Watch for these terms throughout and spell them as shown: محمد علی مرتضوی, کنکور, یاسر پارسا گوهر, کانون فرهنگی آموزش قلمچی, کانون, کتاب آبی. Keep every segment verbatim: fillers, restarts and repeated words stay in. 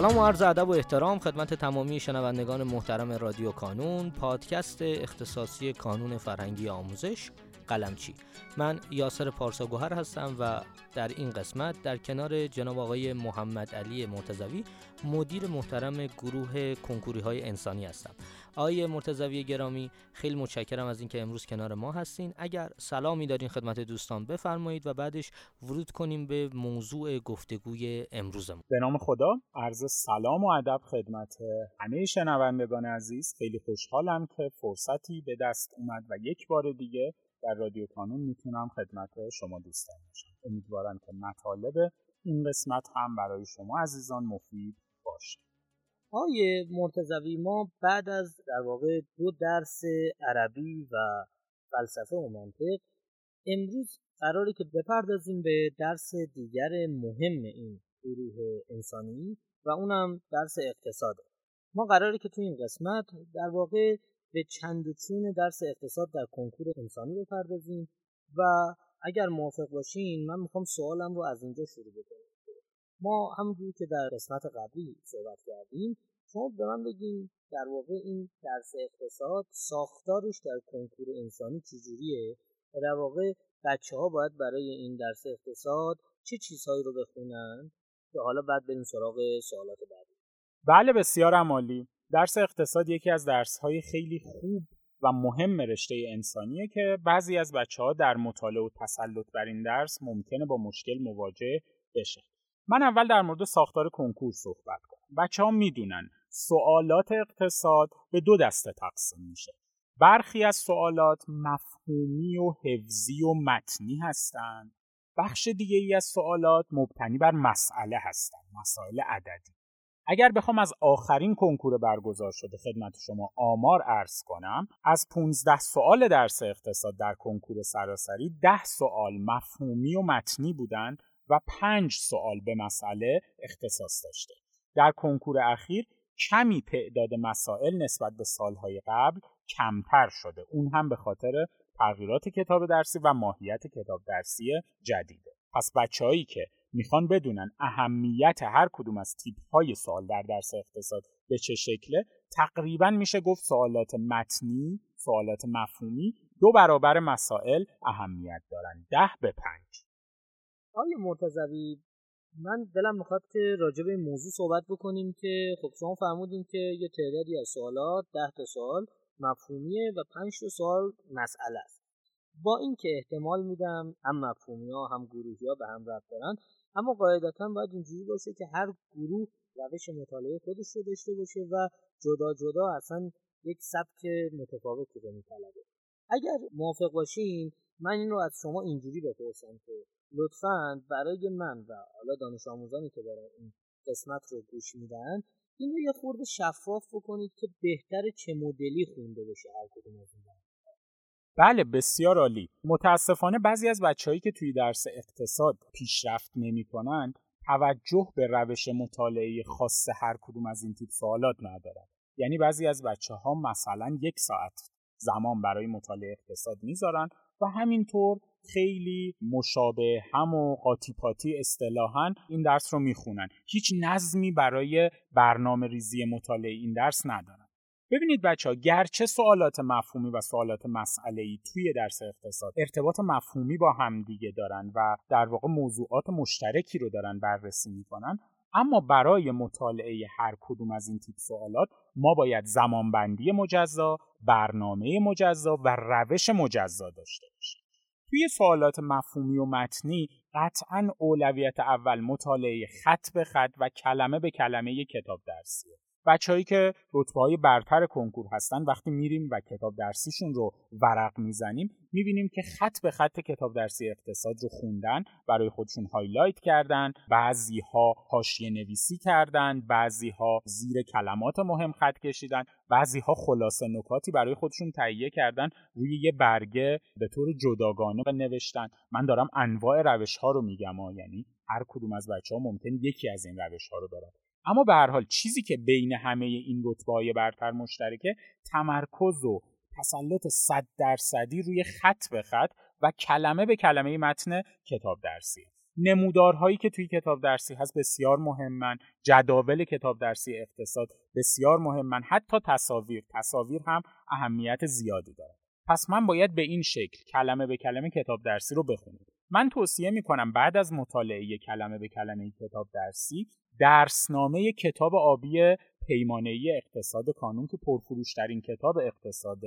سلام و عرض ادب و احترام خدمت تمامی شنوندگان محترم رادیو کانون، پادکست اختصاصی کانون فرهنگی آموزش قلمچی. من یاسر پارسا گوهر هستم و در این قسمت در کنار جناب آقای محمد علی مرتضوی، مدیر محترم گروه کنکوری های انسانی هستم. آقای مرتضوی گرامی، خیلی متشکرم از اینکه امروز کنار ما هستین. اگر سلامی دارین خدمت دوستان بفرمایید و بعدش ورود کنیم به موضوع گفتگوی امروزمون. به نام خدا، عرض سلام و ادب خدمت همه شنوندگان عزیز. خیلی خوشحالم که فرصتی به دست اومد و یک بار دیگه در رادیو کانون میتونم خدمت شما دوستان باشم. امیدوارم که مطالب این قسمت هم برای شما عزیزان مفید باشه. آقای مرتضوی، ما بعد از در واقع دو درس عربی و فلسفه و منطق، امروز قراره که بپردازیم به درس دیگر مهم این گروه انسانی و اونم درس اقتصاده. ما قراره که تو این قسمت در واقع به چند و چون درس اقتصاد در کنکور انسانی بپردازیم و اگر موافق باشین من میخوام سوالم رو از اینجا شروع بکنم. ما همونجوری که در قسمت قبلی صحبت کردیم، شما به من بگین در واقع این درس اقتصاد ساختارش در کنکور انسانی چجوریه و در واقع بچه ها باید برای این درس اقتصاد چه چیزهایی رو بخونن که حالا بعد بریم سراغ سوالات بعدی. بله، بسیار عالی. درس اقتصاد یکی از درس‌های خیلی خوب و مهم رشته انسانیه که بعضی از بچه‌ها در مطالعه و تسلط بر این درس ممکنه با مشکل مواجه بشه. من اول در مورد ساختار کنکور صحبت کنم. بچه‌ها میدونن سوالات اقتصاد به دو دسته تقسیم میشه. برخی از سوالات مفهومی و حفظی و متنی هستن. بخش دیگه‌ای از سوالات مبتنی بر مسئله هستن، مسائل عددی. اگر بخوام از آخرین کنکور برگزار شده خدمت شما آمار عرض کنم، از پانزده سوال درس اقتصاد در کنکور سراسری ده سوال مفهومی و متنی بودن و پنج سوال به مسئله اختصاص داشته. در کنکور اخیر کمی تعداد مسائل نسبت به سالهای قبل کمتر شده، اون هم به خاطر تغییرات کتاب درسی و ماهیت کتاب درسی جدیده. پس بچه‌هایی که میخوان بدونن اهمیت هر کدوم از تیپ‌های سوال در درس اقتصاد به چه شکله، تقریبا میشه گفت سوالات متنی، سوالات مفهومی دو برابر مسائل اهمیت دارن، ده به پنج. آقای مرتضوی، من دلم میخواد که راجع به این موضوع صحبت بکنیم که خب شما فرمودین که یه تعدادی از سوالات ده تا سوال مفهومیه و پنج تا سوال مسئله است. با اینکه احتمال میدم هم مفهومی‌ها هم گروهی‌ها به هم ربط دارن، اما قاعدتاً باید اینجوری باشه که هر گروه روش مطالعه خودش رو داشته باشه و جدا جدا اصلا یک سبک متفاوتی رو می‌طلبه. اگر موافق باشین من این رو از شما اینجوری بپرسم که لطفاً برای من و حالا دانش آموزانی که دارن این قسمت رو گوش میدن، این رو یه خورده شفاف بکنید که بهتره چه مدلی خونده بشه هر کدوم از این. بله، بسیار عالی. متاسفانه بعضی از بچه‌هایی که توی درس اقتصاد پیشرفت نمی‌کنن، توجه به روش مطالعه خاص هر کدوم از این تیپ سوالات ندارن. یعنی بعضی از بچه‌ها مثلا یک ساعت زمان برای مطالعه اقتصاد میذارن و همینطور خیلی مشابه هم و قاطی پاتی اصطلاحاً این درس رو میخونن. هیچ نظمی برای برنامه‌ریزی مطالعه این درس ندارن. ببینید بچه‌ها، گرچه سوالات مفهومی و سوالات مسئله‌ای توی درس اقتصاد ارتباط مفهومی با همدیگه دارن و در واقع موضوعات مشترکی رو دارن بررسی می‌کنن، اما برای مطالعه هر کدوم از این تیپ سوالات ما باید زمانبندی مجزا، برنامه مجزا و روش مجزا داشته باشیم. توی سوالات مفهومی و متنی قطعاً اولویت اول مطالعه خط به خط و کلمه به کلمه کتاب درسیه. بچه‌هایی که رتبه‌های برتر کنکور هستن، وقتی میریم و کتاب درسیشون رو ورق میزنیم، میبینیم که خط به خط کتاب درسی اقتصاد رو خوندن، برای خودشون هایلایت کردن، بعضی‌ها حاشیه نویسی کردن، بعضی‌ها زیر کلمات مهم خط کشیدن، بعضی‌ها خلاصه نکاتی برای خودشون تهیه کردن، روی یه برگه به طور جداگانه نوشتن. من دارم انواع روش‌ها رو میگم، یعنی هر کدوم از بچه‌ها ممکنه یکی از این روش‌ها رو داره. اما به هر حال چیزی که بین همه این رتبه‌های برتر مشترکه، تمرکز و تسلط صد درصدی روی خط به خط و کلمه به کلمه متن کتاب درسی. نمودارهایی که توی کتاب درسی هست بسیار مهمن، جداول کتاب درسی اقتصاد بسیار مهمن، حتی تصاویر تصاویر هم اهمیت زیادی داره. پس من باید به این شکل کلمه به کلمه کتاب درسی رو بخونم. من توصیه میکنم بعد از مطالعه کلمه به کلمه کتاب درسی، درسنامه کتاب آبی پیمانه‌ای اقتصاد کانون که پرفروش‌ترین کتاب اقتصاد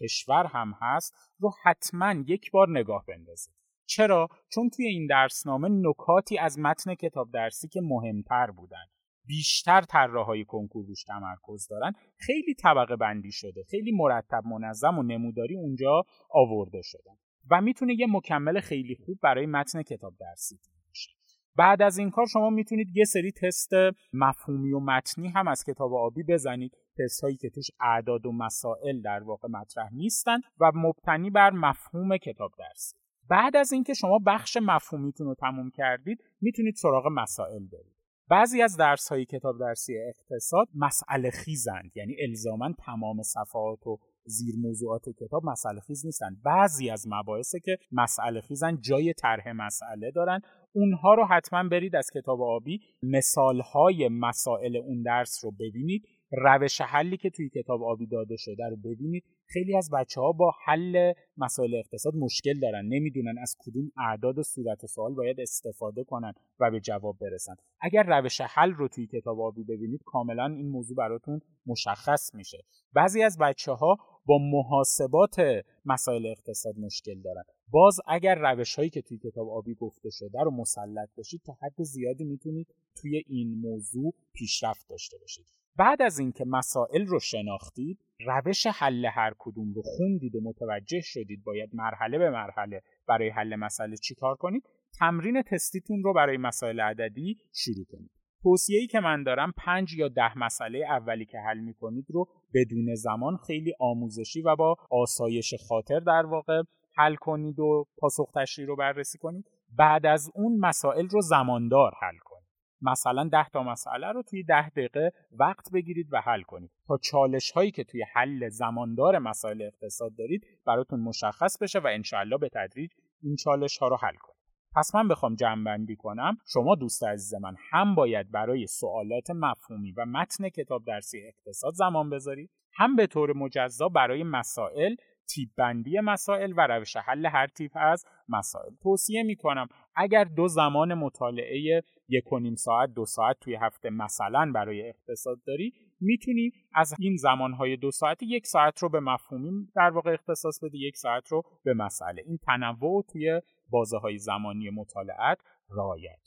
کشور هم هست رو حتما یک بار نگاه بندازید. چرا؟ چون توی این درسنامه نکاتی از متن کتاب درسی که مهمتر بودن، بیشتر طراحهای کنکور روش تمرکز دارن، خیلی طبقه بندی شده، خیلی مرتب، منظم و نموداری اونجا آورده شده و میتونه یه مکمل خیلی خوب برای متن کتاب درسی باشه. بعد از این کار شما میتونید یه سری تست مفهومی و متنی هم از کتاب آبی بزنید، تست هایی که توش اعداد و مسائل در واقع مطرح نیستن و مبتنی بر مفهوم کتاب درسی. بعد از اینکه شما بخش مفهومیتون رو تموم کردید، میتونید سراغ مسائل برید. بعضی از درس‌های کتاب درسی اقتصاد مسئله خیزند، یعنی الزاماً تمام صفحات و زیر موضوعات کتاب مسئله خیز نیستند. بعضی از مباحثی که مسئله خیزند جای طرح مسئله دارن، اونها رو حتما برید از کتاب آبی مثال‌های مسائل اون درس رو ببینید، روش حلی که توی کتاب آبی داده شده رو ببینید. خیلی از بچه‌ها با حل مسائل اقتصاد مشکل دارن، نمیدونن از کدوم اعداد و صورت سوال باید استفاده کنن و به جواب برسن. اگر روش حل رو توی کتاب آبی ببینید کاملا این موضوع براتون مشخص میشه. بعضی از بچه‌ها با محاسبات مسائل اقتصاد مشکل دارن، باز اگر روش‌هایی که توی کتاب آبی گفته شده رو مسلط بشید تا حد زیادی میتونید توی این موضوع پیشرفت داشته باشید. بعد از اینکه مسائل رو شناختید، روش حل هر کدوم رو خوندید و متوجه شدید باید مرحله به مرحله برای حل مسئله چیکار کنید، تمرین تستیتون رو برای مسائل عددی شروع کنید. توصیه‌ای که من دارم پنج یا ده مسئله اولی که حل می‌کنید رو بدون زمان خیلی آموزشی و با آسایش خاطر در واقع حل کنید و پاسخ تشریح رو بررسی کنید. بعد از اون مسائل رو زماندار حل کنید. مثلا ده تا مسئله رو توی ده دقیقه وقت بگیرید و حل کنید تا چالش هایی که توی حل زماندار مسائل اقتصاد دارید براتون مشخص بشه و انشاءالله به تدریج این چالش ها رو حل کنید. پس من بخوام جمع‌بندی کنم، شما دوست عزیز من هم باید برای سوالات مفهومی و متن کتاب درسی اقتصاد زمان بذارید، هم به طور مجزا برای مسائل، تیپ بندی مسائل و روش حل هر تیپ از مسائل. توصیه میکنم اگر دو زمان مطالعه یک و نیم ساعت دو ساعت توی هفته مثلا برای اقتصاد داری، میتونی از این زمانهای دو ساعتی یک ساعت رو به مفهومی در واقع اختصاص بدی، یک ساعت رو به مسئله. این تنوع توی بازه های زمانی مطالعات رعایت.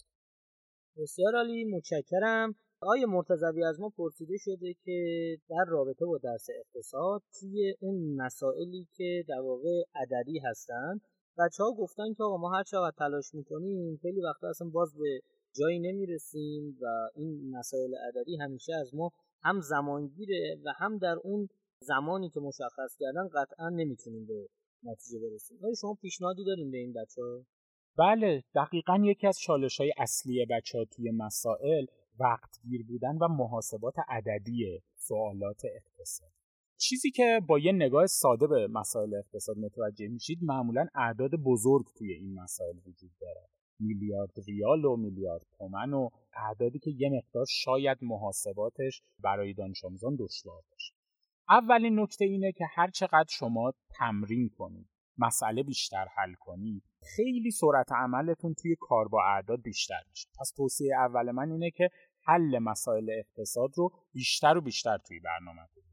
بسیار عالی، متشکرم. آقای مرتضوی از ما پرسیده شده که در رابطه با درس اقتصاد توی اون مسائلی که در واقع عددی هستن، بچه‌ها گفتن که آقا ما هر چقدر تلاش میکنیم خیلی وقتا اصلا باز به جایی نمیرسیم و این مسائل عددی همیشه از ما هم زمانگیره و هم در اون زمانی که مشخص کردن قطعا نمیتونیم به نتیجه برسیم. آیا شما پیشنهادی دارین به این بچه‌ها؟ بله، دقیقاً یکی از چالش‌های اصلی بچه‌ها توی مسائل وقتگیر بودن و محاسبات عددی سوالات اقتصاد. چیزی که با یه نگاه ساده به مسائل اقتصاد متوجه میشید معمولاً اعداد بزرگ توی این مسائل وجود داره، میلیارد ریال و میلیارد تومان و اعدادی که یه مقدار شاید محاسباتش برای دانش آموزان دشوار باشه. اولین نکته اینه که هر چقدر شما تمرین کنید، مسئله بیشتر حل کنید، خیلی سرعت عملتون توی کار با اعداد بیشتر میشه. پس توصیه اول من اینه که حل مسائل اقتصاد رو بیشتر و بیشتر توی برنامه بذارید.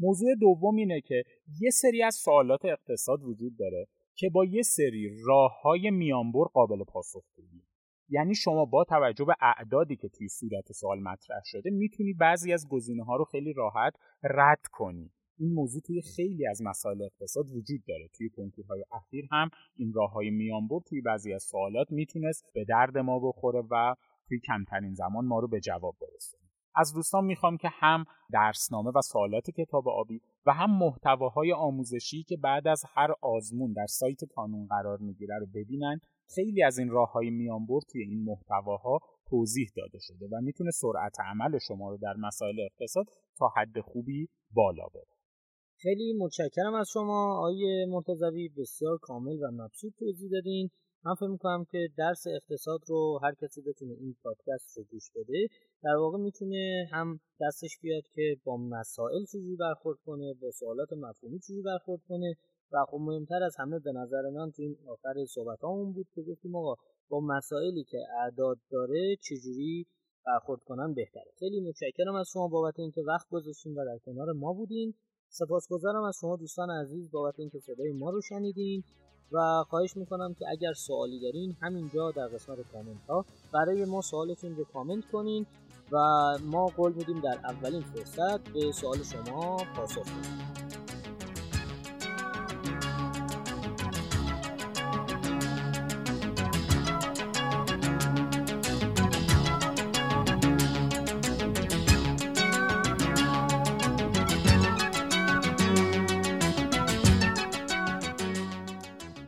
موضوع دوم اینه که یه سری از سوالات اقتصاد وجود داره که با یه سری راه‌های میانبر قابل پاسخگویی، یعنی شما با توجه به اعدادی که توی صورت سوال مطرح شده میتونید بعضی از گزینه‌ها رو خیلی راحت رد کنید. این موضوع توی خیلی از مسائل اقتصاد وجود داره. توی کنکورهای اخیر هم این راه‌های میانبر توی بعضی از سوالات میتونست به درد ما بخوره و توی کمترین زمان ما رو به جواب برسونه. از دوستان میخوام که هم درسنامه و سوالات کتاب آبی و هم محتواهای آموزشی که بعد از هر آزمون در سایت کانون قرار میگیره رو ببینن. خیلی از این راه‌های میانبر توی این محتواها توضیح داده شده و میتونه سرعت عمل شما رو در مسائل اقتصاد تا حد خوبی بالا ببره. خیلی متشکرم از شما آقای مرتضوی، بسیار کامل و مبسوط توضیح دادین. من فکر میکنم که درس اقتصاد رو هر کسی بتونه این پادکست رو گوش بده، در واقع میتونه هم دستش بیاد که با مسائل چیزی برخورد کنه، با سوالات مفهومی چیزی برخورد کنه، و خب مهمتر از همه به نظر من تو این آخر صحبتامون بود که گفتیم آقا با مسائلی که اعداد داره چجوری برخورد کنن بهتره. خیلی متشکرم از شما بابت اینکه وقت گذاشتین و در کنار ما بودین. سپاسگزارم از شما دوستان عزیز بابت اینکه صدای ما رو شنیدین و خواهش میکنم که اگر سوالی دارین همینجا در قسمت کامنت ها برای ما سوالتون رو کامنت کنین و ما قول میدیم در اولین فرصت به سوال شما پاسخ بدیم.